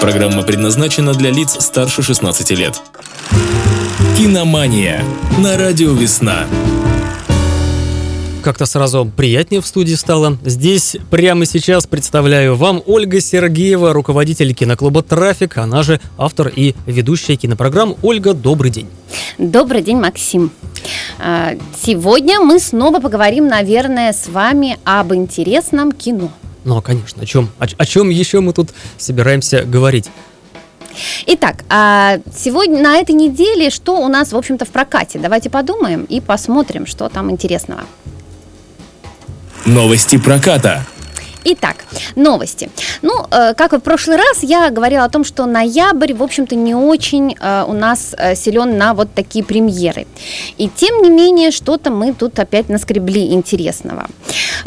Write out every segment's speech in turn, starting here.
Программа предназначена для лиц старше 16 лет. Киномания на радио «Весна». Как-то сразу приятнее в студии стало. Здесь прямо сейчас представляю вам Ольга Сергеева, руководитель киноклуба «Трафик», она же автор и ведущая кинопрограмм. Ольга, добрый день. Добрый день, Максим. Сегодня мы снова поговорим, наверное, с вами об интересном кино. Ну, конечно, о чем еще мы тут собираемся говорить? Итак, сегодня, на этой неделе, что у нас, в общем-то, в прокате? Давайте подумаем и посмотрим, что там интересного. Новости проката. Итак, новости. Ну, как и в прошлый раз, я говорила о том, что ноябрь, в общем-то, не очень у нас силен на вот такие премьеры. И тем не менее, что-то мы тут опять наскребли интересного.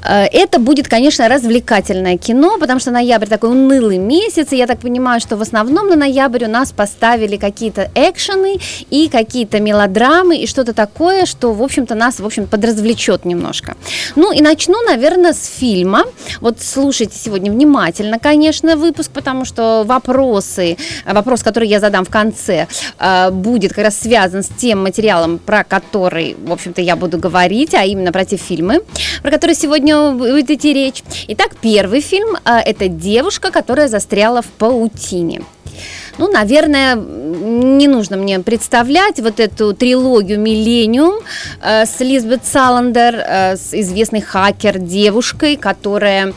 Это будет, конечно, развлекательное кино, потому что ноябрь такой унылый месяц, и я так понимаю, что в основном на ноябрь у нас поставили какие-то экшены и какие-то мелодрамы и что-то такое, что, в общем-то, нас, в общем, подразвлечет немножко. Ну, и начну, наверное, с фильма. Вот слушайте сегодня внимательно, конечно, выпуск, потому что вопрос, который я задам в конце, будет как раз связан с тем материалом, про который, в общем-то, я буду говорить, а именно про те фильмы, про которые сегодня будет идти речь. Итак, первый фильм – это «Девушка, которая застряла в паутине». Ну, наверное, не нужно мне представлять вот эту трилогию Millennium с Лизбет Саландер, с известной хакер-девушкой, которая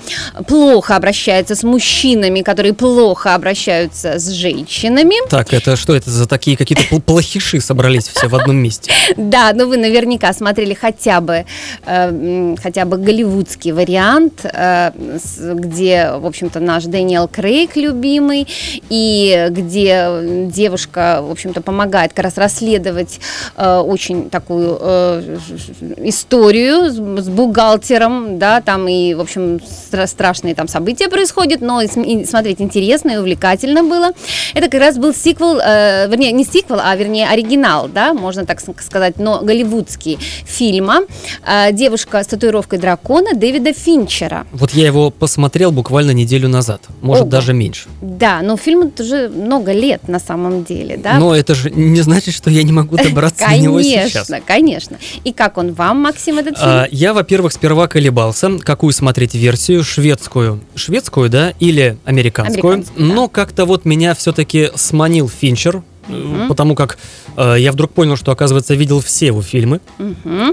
плохо обращается с мужчинами, которые плохо обращаются с женщинами. Так, это что это за такие какие-то плохиши собрались все в одном месте? Да, но вы наверняка смотрели хотя бы голливудский вариант, где, в общем-то, наш Дэниел Крейг любимый, и где девушка, в общем-то, помогает как раз расследовать очень такую историю с бухгалтером, да, там и, в общем, страшные там события происходят, но смотреть интересно и увлекательно было. Это как раз был оригинал, да, можно так сказать, но голливудский фильма «Девушка с татуировкой дракона» Дэвида Финчера. Вот я его посмотрел буквально неделю назад, может, даже меньше. Да, но фильм уже много лет на самом деле, да? Но это же не значит, что я не могу добраться до него сейчас. Конечно, конечно. И как он вам, Максим, этот фильм? Я, во-первых, сперва колебался, какую смотреть версию, шведскую, да, или американскую. Но как-то вот меня все-таки сманил Финчер, потому как я вдруг понял, что, оказывается, видел все его фильмы,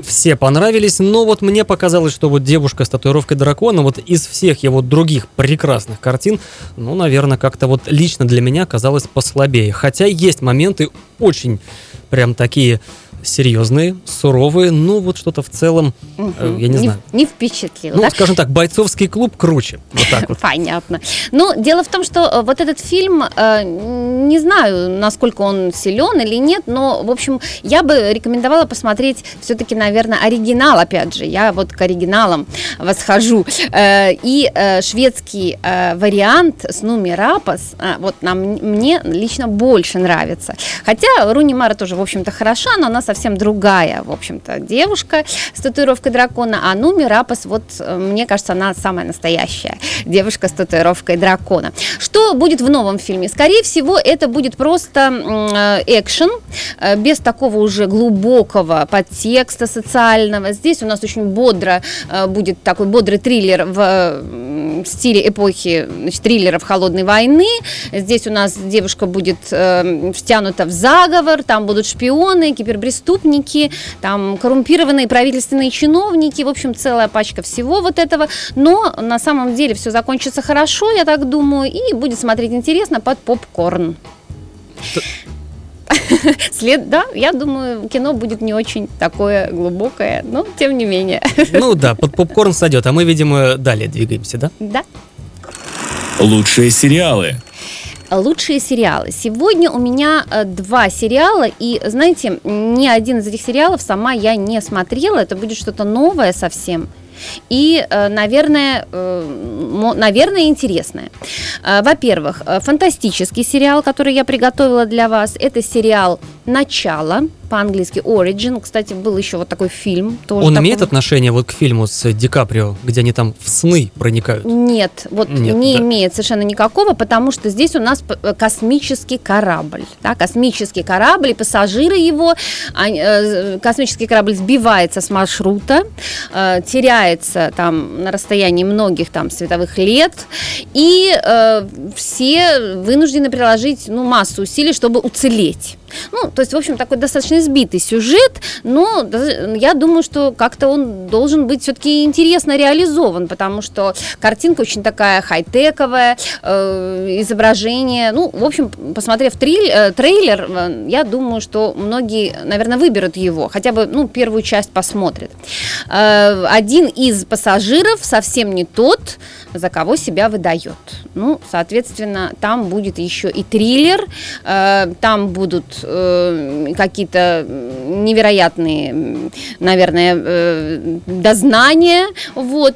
все понравились, но вот мне показалось, что вот «Девушка с татуировкой дракона», вот из всех его других прекрасных картин, ну, наверное, как-то вот лично для меня казалось послабее. Хотя есть моменты очень прям такие серьезные, суровые, но вот что-то в целом, я не знаю. Не впечатлило, да? Ну, скажем так, «Бойцовский клуб» круче. Вот так вот. Понятно. Ну, дело в том, что вот этот фильм, не знаю, насколько он силен или нет, но, в общем, я бы рекомендовала посмотреть все-таки, наверное, оригинал, опять же. Я вот к оригиналам восхожу. И шведский вариант с Нуми Рапос, вот мне лично больше нравится. Хотя Руни Мара тоже, в общем-то, хороша, но она совсем другая, в общем-то, девушка с татуировкой дракона, а Нуми Рапос, вот, мне кажется, она самая настоящая девушка с татуировкой дракона. Что будет в новом фильме? Скорее всего, это будет просто экшен, без такого уже глубокого подтекста социального. Здесь у нас очень бодро будет такой бодрый триллер в стиле эпохи, значит, триллеров «Холодной войны». Здесь у нас девушка будет втянута в заговор, там будут шпионы, киберпреступники, там коррумпированные правительственные чиновники, в общем, целая пачка всего вот этого, но на самом деле все закончится хорошо, я так думаю, и будет смотреть интересно под попкорн. Да, я думаю, кино будет не очень такое глубокое, но тем не менее. Ну да, под попкорн сойдет, а мы, видимо, далее двигаемся, да? Да. Лучшие сериалы. Лучшие сериалы. Сегодня у меня два сериала, и, знаете, ни один из этих сериалов сама я не смотрела, это будет что-то новое совсем. И, наверное, интересное. Во-первых, фантастический сериал, который я приготовила для вас, это сериал «Начало», по-английски «Origin». Кстати, был еще вот такой фильм. Тоже он такой... имеет отношение вот к фильму с Ди Каприо, где они там в сны проникают? Нет, вот нет, не имеет совершенно никакого, потому что здесь у нас космический корабль. Да, космический корабль, и пассажиры его. Космический корабль сбивается с маршрута, теряется там на расстоянии многих там световых лет, и все вынуждены приложить массу усилий, чтобы уцелеть. То есть, в общем, такой достаточно сбитый сюжет, но я думаю, что как-то он должен быть все-таки интересно реализован, потому что картинка очень такая хай-тековая, изображение. В общем, посмотрев трейлер, я думаю, что многие, наверное, выберут его, хотя бы, первую часть посмотрят. Один из пассажиров совсем не тот, за кого себя выдает. Соответственно, там будет еще и триллер, там будут какие-то невероятные, наверное, дознания.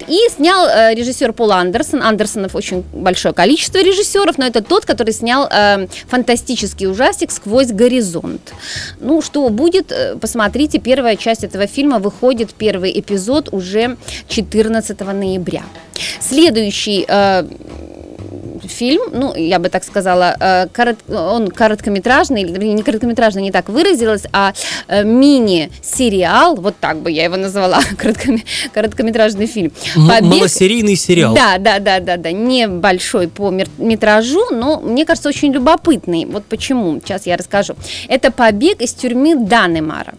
И снял режиссер Пол Андерсон. Андерсонов очень большое количество режиссеров, но это тот, который снял фантастический ужастик «Сквозь горизонт». Что будет, посмотрите, первая часть этого фильма выходит, первый эпизод уже 14 ноября. Следующий фильм, я бы так сказала, он короткометражный, не короткометражный, не так выразилась, а мини-сериал, вот так бы я его назвала, короткометражный фильм. Малосерийный сериал. Да, небольшой по метражу, но, мне кажется, очень любопытный. Вот почему, сейчас я расскажу. Это «Побег из тюрьмы Данемора».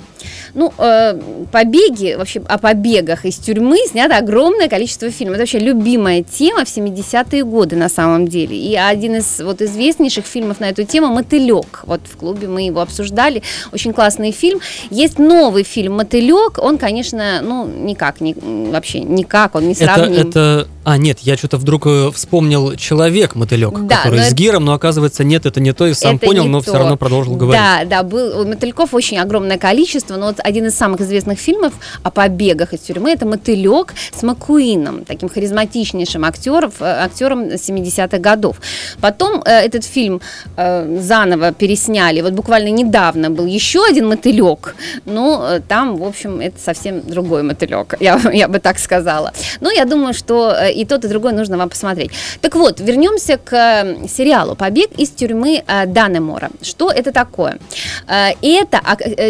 Побеги, вообще о побегах из тюрьмы снято огромное количество фильмов. Это вообще любимая тема в 70-е годы, на самом деле. И один из известнейших фильмов на эту тему — «Мотылек». В клубе мы его обсуждали. Очень классный фильм. Есть новый фильм «Мотылек». Он, конечно, никак, он не сравним. Нет, я что-то вдруг вспомнил «Человек-мотылёк», который с Гиром, но оказывается, нет, это не то, и сам понял, но все равно продолжил говорить. У «Мотыльков» очень огромное количество, но один из самых известных фильмов о побегах из тюрьмы — это «Мотылёк» с Маккуином, таким харизматичнейшим актером 70-х годов. Потом этот фильм заново пересняли, буквально недавно был еще один «Мотылёк», но там, в общем, это совсем другой «Мотылёк», я бы так сказала. Но я думаю, что и тот, и другой нужно вам посмотреть. Так вот, вернемся к сериалу «Побег из тюрьмы Данемора». Что это такое? Это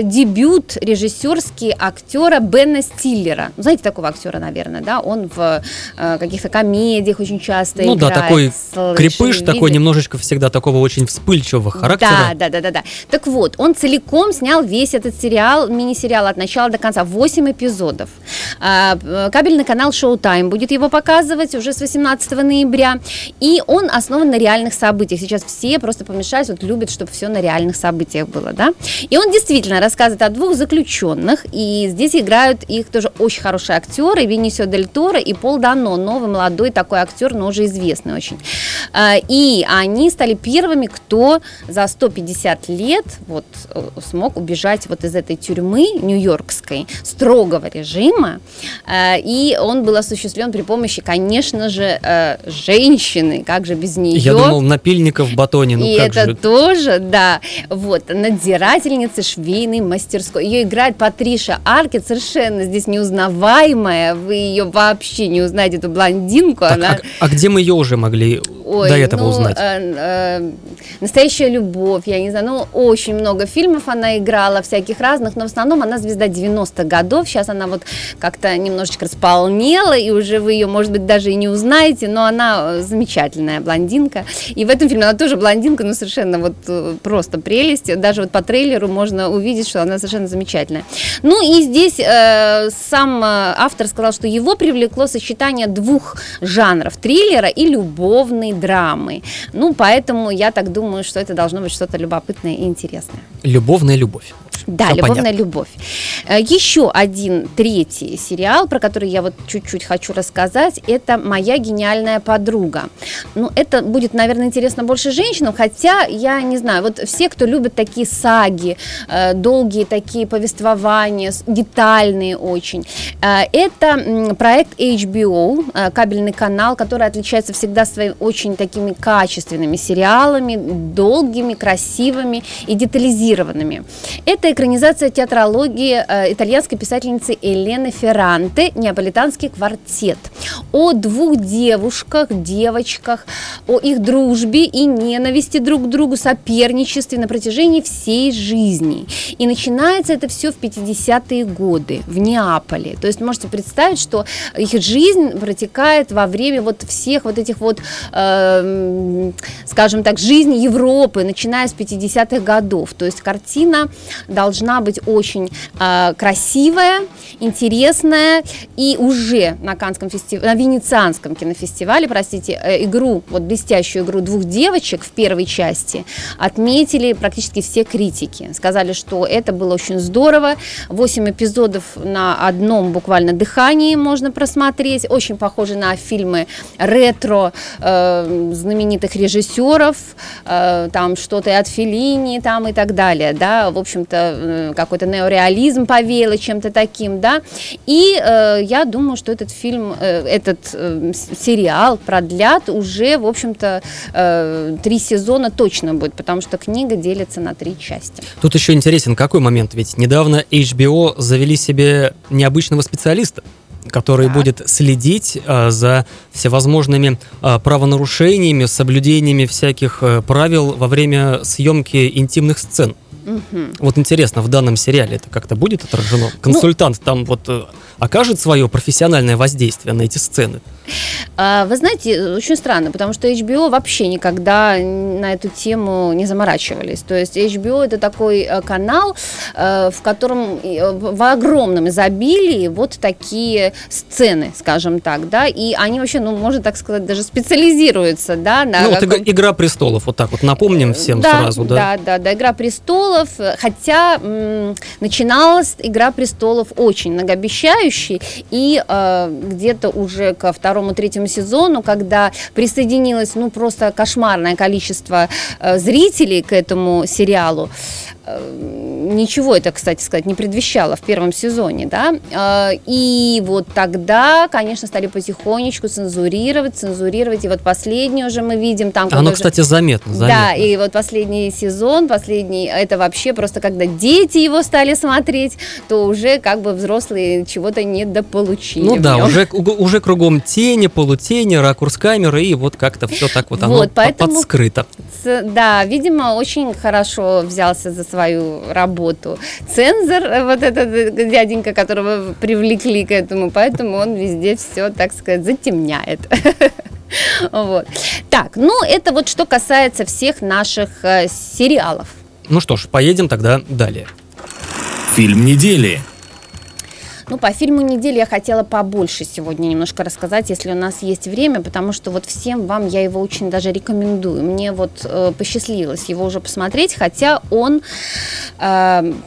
дебют режиссерский актера Бена Стиллера. Знаете такого актера, наверное, да? Он в каких-то комедиях очень часто играет. Такой крепыш, такой немножечко всегда такого очень вспыльчивого характера. Да. Так вот, он целиком снял весь этот сериал, мини-сериал от начала до конца, 8 эпизодов. Кабельный канал Showtime будет его показывать уже с 18 ноября. И он основан на реальных событиях. Сейчас все просто помешались, любят, чтобы все на реальных событиях было, да? И он действительно рассказывает о двух заключенных, и здесь играют их тоже очень хорошие актеры: Бенисио Дель Торо и Пол Дано, новый молодой такой актер, но уже известный очень. И они стали первыми, кто за 150 лет смог убежать из этой тюрьмы нью-йоркской, строгого режима, и он был осуществлен при помощи, конечно же, женщины, как же без нее. Я думал, напильника в батоне, и как это же. Тоже, да, надзирательницы швейной мастерской. Ее играет Патриша Аркет, совершенно здесь неузнаваемая, вы ее вообще не узнаете, эту блондинку. Так, она... а где мы ее уже могли до этого узнать? «Настоящая любовь», я не знаю, очень много фильмов она играла, всяких разных, но в основном она звезда 90-х годов, сейчас она как-то немножечко располнела, и уже вы ее, может быть, даже и не узнаете, но она замечательная блондинка, и в этом фильме она тоже блондинка, но совершенно просто прелесть, даже по трейлеру можно увидеть, что она совершенно замечательная. И здесь сам автор сказал, что его привлекло сочетание двух жанров: триллера и любовной драмы. Поэтому я так думаю, что это должно быть что-то любопытное и интересное. Любовная любовь. Да, «Любовная любовь». Еще один, третий сериал, про который я вот чуть-чуть хочу рассказать, это «Моя гениальная подруга». Ну, это будет, наверное, интересно больше женщинам, хотя, я не знаю, вот все, кто любит такие саги, долгие такие повествования, детальные очень, это проект HBO, кабельный канал, который отличается всегда своими очень такими качественными сериалами, долгими, красивыми и детализированными. Это экранизация театрологии итальянской писательницы Элены Ферранте «Неаполитанский квартет». О двух девушках, девочках, о их дружбе и ненависти друг к другу, соперничестве на протяжении всей жизни. И начинается это все в 50-е годы в Неаполе. То есть можете представить, что их жизнь протекает во время вот всех вот этих вот, скажем так, жизни Европы, начиная с 50-х годов. То есть картина должна быть очень красивая, интересная. И уже на Венецианском кинофестивале, простите, игру, вот блестящую игру двух девочек в первой части отметили практически все критики. Сказали, что это было очень здорово. 8 эпизодов на одном буквально дыхании можно просмотреть. Очень похоже на фильмы ретро знаменитых режиссеров, там что-то и от Феллини, там и так далее, да, в общем-то, какой-то неореализм повеяло чем-то таким, да, и я думаю, что этот фильм, этот сериал продлят уже, в общем-то, 3 сезона точно будет, потому что книга делится на 3 части. Тут еще интересен какой момент, ведь недавно HBO завели себе необычного специалиста, который будет следить за всевозможными правонарушениями, соблюдениями всяких правил во время съемки интимных сцен. Угу. Вот интересно, в данном сериале это как-то будет отражено? Консультант там вот окажет свое профессиональное воздействие на эти сцены? Вы знаете, очень странно, потому что HBO вообще никогда на эту тему не заморачивались. То есть HBO это такой канал, в котором в огромном изобилии вот такие сцены, скажем так, да, и они вообще, ну, можно так сказать, даже специализируются, да. На вот «Игра престолов», вот так вот напомним всем сразу, да? Да, «Игра престолов», хотя начиналась «Игра престолов» очень многообещающей, и где-то уже ко второму-третьему сезону, когда присоединилось, ну, просто кошмарное количество зрителей к этому сериалу, ничего это, кстати сказать, не предвещало в первом сезоне, да, и вот тогда, конечно, стали потихонечку цензурировать, и вот последний уже мы видим там... Оно, кстати, заметно. Да, и вот последний сезон, это вообще просто когда дети его стали смотреть, то уже как бы взрослые чего-то недополучили. Ну да, уже кругом тени, полутени, ракурс камеры, и вот как-то все так вот оно подскрыто. Да, видимо, очень хорошо взялся за свою работу цензор, вот этот дяденька, которого привлекли к этому, поэтому он везде все, так сказать, затемняет. Вот. Так, ну это вот что касается всех наших сериалов. Ну что ж, поедем тогда далее. Фильм недели. Ну, по фильму недели я хотела побольше сегодня немножко рассказать, если у нас есть время, потому что вот всем вам я его очень даже рекомендую. Мне вот посчастливилось его уже посмотреть, хотя он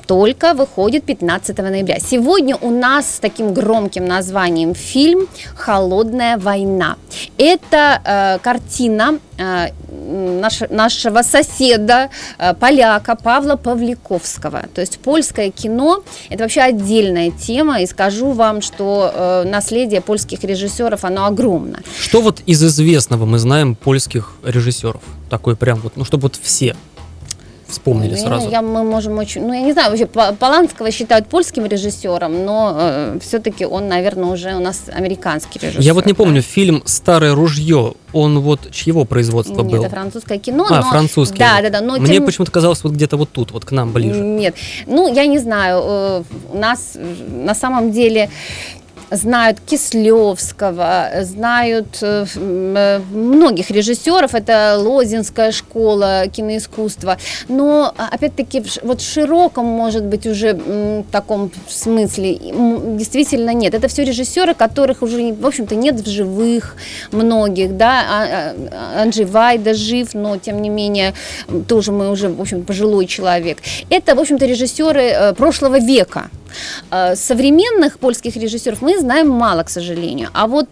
только выходит 15 ноября. Сегодня у нас с таким громким названием фильм «Холодная война». Это картина нашего соседа, поляка Павла Павликовского. То есть польское кино – это вообще отдельная тема, и скажу вам, что наследие польских режиссеров, оно огромно. Что вот из известного мы знаем польских режиссеров? Такой прям вот, ну, чтобы вот все вспомнили сразу. Мы можем очень... Ну, я не знаю, вообще Поланского считают польским режиссером, но все-таки он, наверное, уже у нас американский режиссер. Я вот не помню, фильм «Старое ружье», он вот чьего производства был? Это французское кино. Французский. Да. Но мне почему-то казалось, вот где-то вот тут, вот к нам ближе. Нет, ну, я не знаю, у нас на самом деле... знают Кислевского, знают многих режиссеров, это Лозинская школа киноискусства, но опять-таки вот в широком, может быть, уже таком смысле действительно нет. Это все режиссеры, которых уже, в общем-то, нет в живых многих, да, Анджей Вайда жив, но тем не менее тоже мы уже, в общем, пожилой человек. Это, в общем-то, режиссеры прошлого века. Современных польских режиссеров мы знаем мало, к сожалению. А вот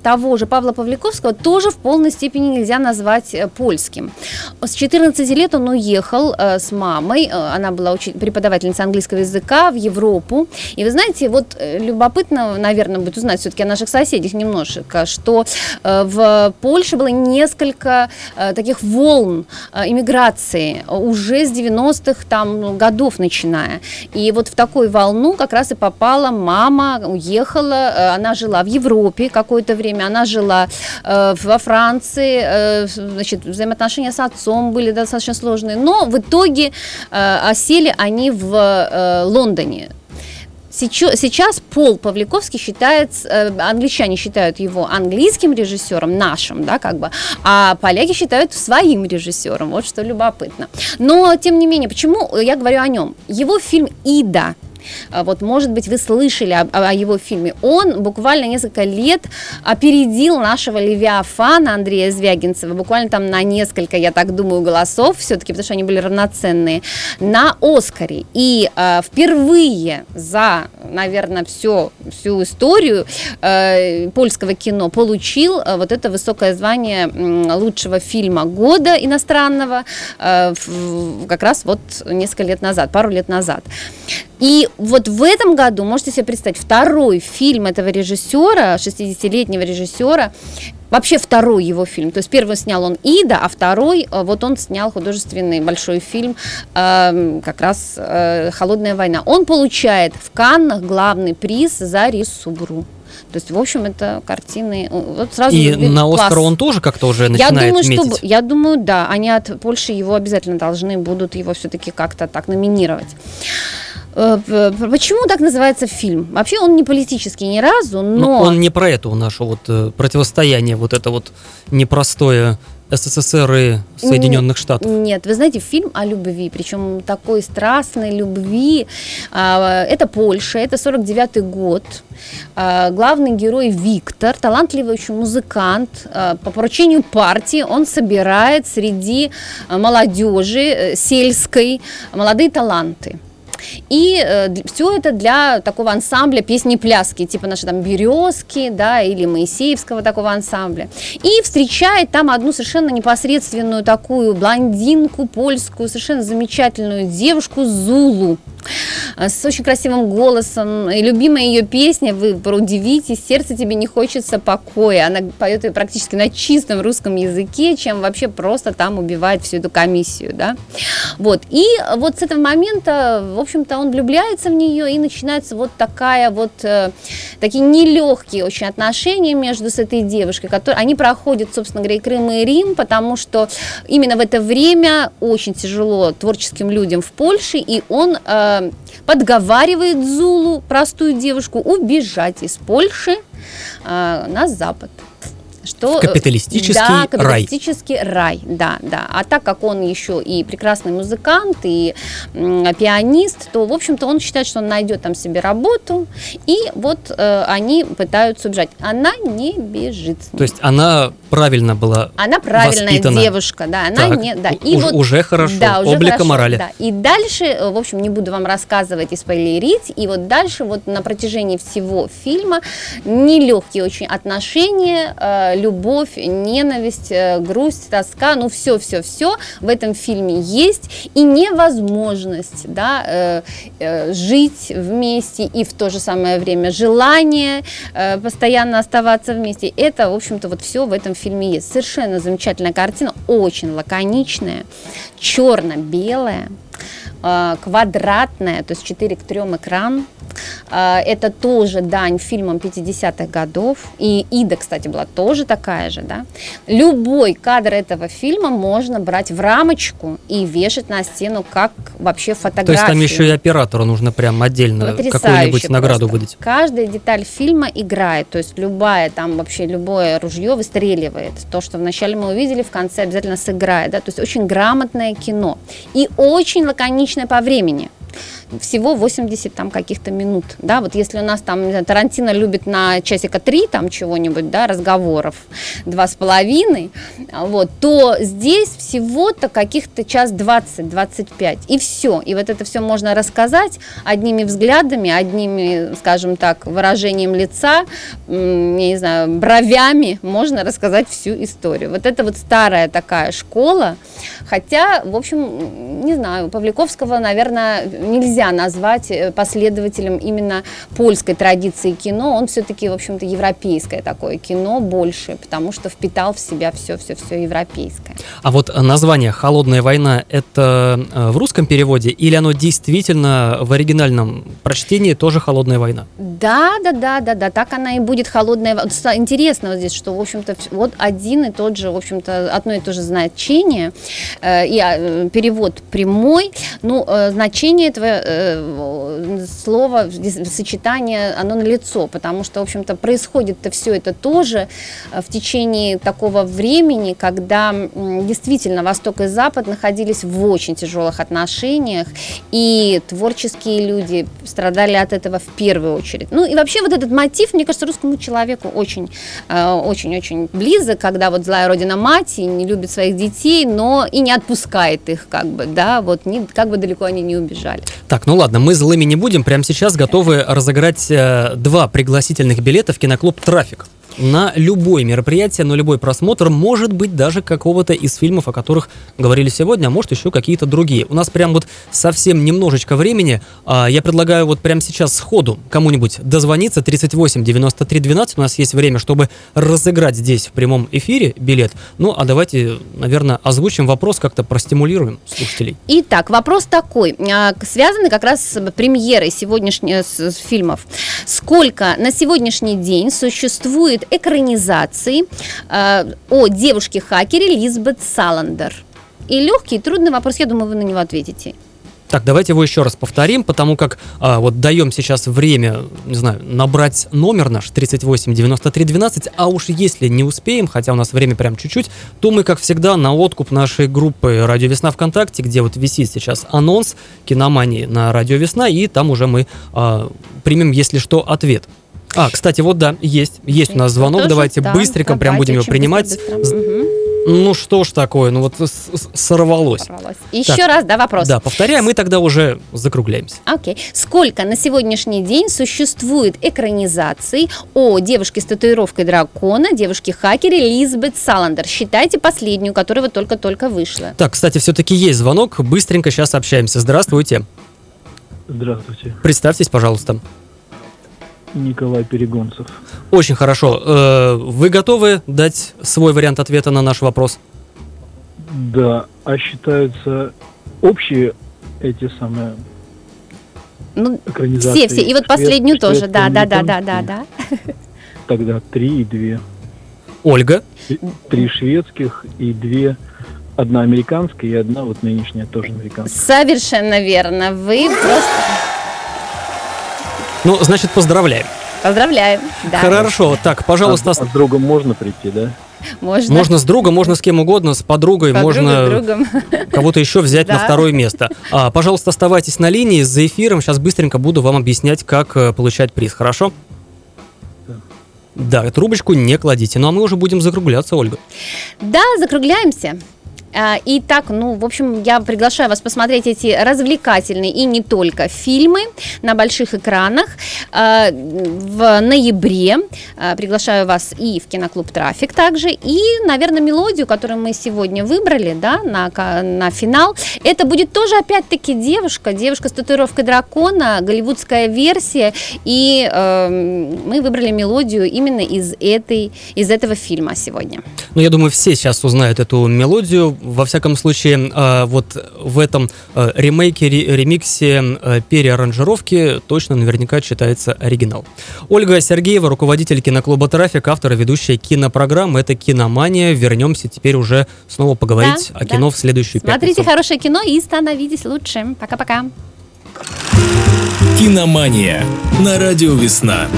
того же Павла Павликовского тоже в полной степени нельзя назвать польским. С 14 лет он уехал с мамой, она была преподавательница английского языка, в Европу. И вы знаете, вот любопытно, наверное, будет узнать все-таки о наших соседях немножечко, что в Польше было несколько таких волн иммиграции уже с 90-х там годов начиная. И вот в такой волне как раз и попала мама, уехала, она жила в Европе какое-то время, она жила во Франции, значит, взаимоотношения с отцом были достаточно сложные, но в итоге осели они в Лондоне. Сейчас Пол Павликовский считается, англичане считают его английским режиссером, нашим, да, как бы, а поляки считают своим режиссером, вот что любопытно. Но, тем не менее, почему я говорю о нем? Его фильм «Ида», вот, может быть, вы слышали о его фильме. Он буквально несколько лет опередил нашего Левиафана Андрея Звягинцева, буквально там на несколько, я так думаю, голосов все-таки, потому что они были равноценные, на Оскаре. И впервые за, наверное, всю историю польского кино получил вот это высокое звание лучшего фильма года иностранного как раз вот несколько лет назад, пару лет назад. И вот в этом году, можете себе представить, второй фильм этого режиссера, 60-летнего режиссера, вообще второй его фильм, то есть первый снял он «Ида», а второй, вот он снял художественный большой фильм, как раз «Холодная война». Он получает в Каннах главный приз за рисуру. То есть, в общем, это картины... Вот сразу и на «Оскар» он тоже как-то уже начинает метить? Я думаю, да, они от Польши его обязательно должны будут его все-таки как-то так номинировать. Почему так называется фильм? Вообще он не политический ни разу, но... Он не про это наше вот противостояние, вот это вот непростое СССР и Соединенных Штатов. Нет, вы знаете, фильм о любви, причем такой страстной любви. Это Польша, это 49-й год. Главный герой Виктор, талантливый очень музыкант. По поручению партии он собирает среди молодежи сельской молодые таланты. И все это для такого ансамбля песни-пляски, типа наши там «Березки», да, или Моисеевского такого ансамбля. И встречает там одну совершенно непосредственную такую блондинку польскую, совершенно замечательную девушку Зулу, с очень красивым голосом. И любимая ее песня, вы удивитесь, «Сердце тебе не хочется покоя». Она поет ее практически на чистом русском языке, чем вообще просто там убивает всю эту комиссию, да. Вот. И вот с этого момента, в общем-то, он влюбляется в нее, и начинается вот такая вот, такие нелегкие очень отношения между с этой девушкой, которые, они проходят, собственно говоря, и Крым, и Рим, потому что именно в это время очень тяжело творческим людям в Польше, и он подговаривает Зулу, простую девушку, убежать из Польши на запад. Что, капиталистический рай. Да, да. А так как он еще и прекрасный музыкант, и пианист, то, в общем-то, он считает, что он найдет там себе работу, и вот они пытаются убежать. Она не бежит. То есть она правильно была воспитана. Она правильная девушка, да. Она так, не, да. И вот, уже хорошо, да, уже облика хорошо, морали. Да. И дальше, в общем, не буду вам рассказывать и спойлерить, и вот дальше вот на протяжении всего фильма нелегкие очень отношения, любовь, ненависть, грусть, тоска, ну все в этом фильме есть, и невозможность, да, жить вместе, и в то же самое время желание постоянно оставаться вместе, это, в общем-то, вот все в этом фильме есть. Совершенно замечательная картина, очень лаконичная, черно-белая, квадратная, то есть 4:3 экран. Это тоже дань фильмам 50-х годов. И «Ида», кстати, была тоже такая же, да? Любой кадр этого фильма можно брать в рамочку и вешать на стену как вообще фотографии. То есть там еще и оператору нужно прям отдельно какую-нибудь награду выдать. Каждая деталь фильма играет, то есть любая там вообще любое ружье выстреливает. То, что вначале мы увидели, в конце обязательно сыграет. Да? То есть очень грамотное кино и очень лаконичное по времени. Всего 80 там каких-то минут, да, вот если у нас там, не знаю, Тарантино любит на часика 3 там чего-нибудь, да, разговоров 2,5, вот, то здесь всего-то каких-то час 20-25, и все, и вот это все можно рассказать одними взглядами, одними, скажем так, выражением лица, не знаю, бровями можно рассказать всю историю. Вот это вот старая такая школа, хотя, в общем, не знаю, Павликовского, наверное, нельзя назвать последователем именно польской традиции кино, он все-таки, в общем-то, европейское такое кино больше, потому что впитал в себя все-все-все европейское. А вот название «Холодная война» — это в русском переводе или оно действительно в оригинальном прочтении тоже «Холодная война»? Да, так она и будет, «Холодная война». Интересно вот здесь, что, в общем-то, вот один и тот же, в общем-то, одно и то же значение, и перевод прямой, ну, значение этого слова, сочетание, оно налицо, потому что, в общем-то, происходит-то все это тоже в течение такого времени, когда действительно Восток и Запад находились в очень тяжелых отношениях, и творческие люди страдали от этого в первую очередь. Ну и вообще вот этот мотив, мне кажется, русскому человеку очень-очень близок, когда вот злая родина мать и не любит своих детей, но и не отпускает их, как бы, да, вот как бы далеко они не убежали. Так, ну ладно, мы злыми не будем. Прямо сейчас готовы разыграть 2 пригласительных билета в киноклуб «Трафик». На любое мероприятие, на любой просмотр, может быть, даже какого-то из фильмов, о которых говорили сегодня, а может, еще какие-то другие. У нас прям вот совсем немножечко времени. Я предлагаю вот прямо сейчас сходу кому-нибудь дозвониться. 38 93 12. У нас есть время, чтобы разыграть здесь в прямом эфире билет. Ну, а давайте, наверное, озвучим вопрос, как-то простимулируем слушателей. Итак, вопрос такой. Связанный как раз с премьерой сегодняшних фильмов. Сколько на сегодняшний день существует экранизации о девушке-хакере Лизбет Саландер? И легкий, и трудный вопрос, я думаю, вы на него ответите. Так, давайте его еще раз повторим, потому как вот даем сейчас время, не знаю, набрать номер наш 38 93 12, а уж если не успеем, хотя у нас время прям чуть-чуть, то мы, как всегда, на откуп нашей группы «Радио Весна» ВКонтакте, где вот висит сейчас анонс киномании на «Радио Весна», и там уже мы примем, если что, ответ. А, кстати, вот да, есть у нас звонок, тоже, давайте да, быстренько прям будем его принимать. Ну что ж такое, ну вот сорвалось. Еще так, раз, да, вопрос. Да, повторяем, и тогда уже закругляемся. Окей. Сколько на сегодняшний день существует экранизаций о девушке с татуировкой дракона, девушке-хакере Лизбет Саландер? Считайте последнюю, которая вот только-только вышла. Так, кстати, все-таки есть звонок, быстренько сейчас общаемся. Здравствуйте. Здравствуйте. Представьтесь, пожалуйста. Николай Перегонцев. Очень хорошо. Вы готовы дать свой вариант ответа на наш вопрос? Да. А считаются общие эти самые экранизации? Все. И вот последнюю тоже. Да. Тогда 3 и 2. Ольга? 3 шведских и 2... Одна американская и одна вот нынешняя тоже американская. Совершенно верно. Вы просто... Ну, значит, поздравляем. Поздравляем, да. Хорошо, так, пожалуйста... А с другом можно прийти, да? Можно с другом, можно с кем угодно, с подругой, можно кого-то еще взять на второе место. Пожалуйста, оставайтесь на линии за эфиром, сейчас быстренько буду вам объяснять, как получать приз, хорошо? Да, трубочку не кладите, ну а мы уже будем закругляться, Ольга. Да, закругляемся. Итак, в общем, я приглашаю вас посмотреть эти развлекательные и не только фильмы на больших экранах. В ноябре приглашаю вас и в киноклуб «Трафик» также, и, наверное, мелодию, которую мы сегодня выбрали, да, на финал. Это будет тоже, опять-таки, девушка с татуировкой дракона, голливудская версия, и мы выбрали мелодию именно из этого фильма сегодня. Ну, я думаю, все сейчас узнают эту мелодию. во всяком случае, вот в этом ремейке, ремиксе, переаранжировке точно наверняка читается оригинал. Ольга Сергеева, руководитель киноклуба «Трафик», автор и ведущая кинопрограммы. Это «Киномания». Вернемся теперь уже снова поговорить о кино в следующую пятницу. Смотрите хорошее кино и становитесь лучше. Пока-пока. «Киномания» на радио «Весна».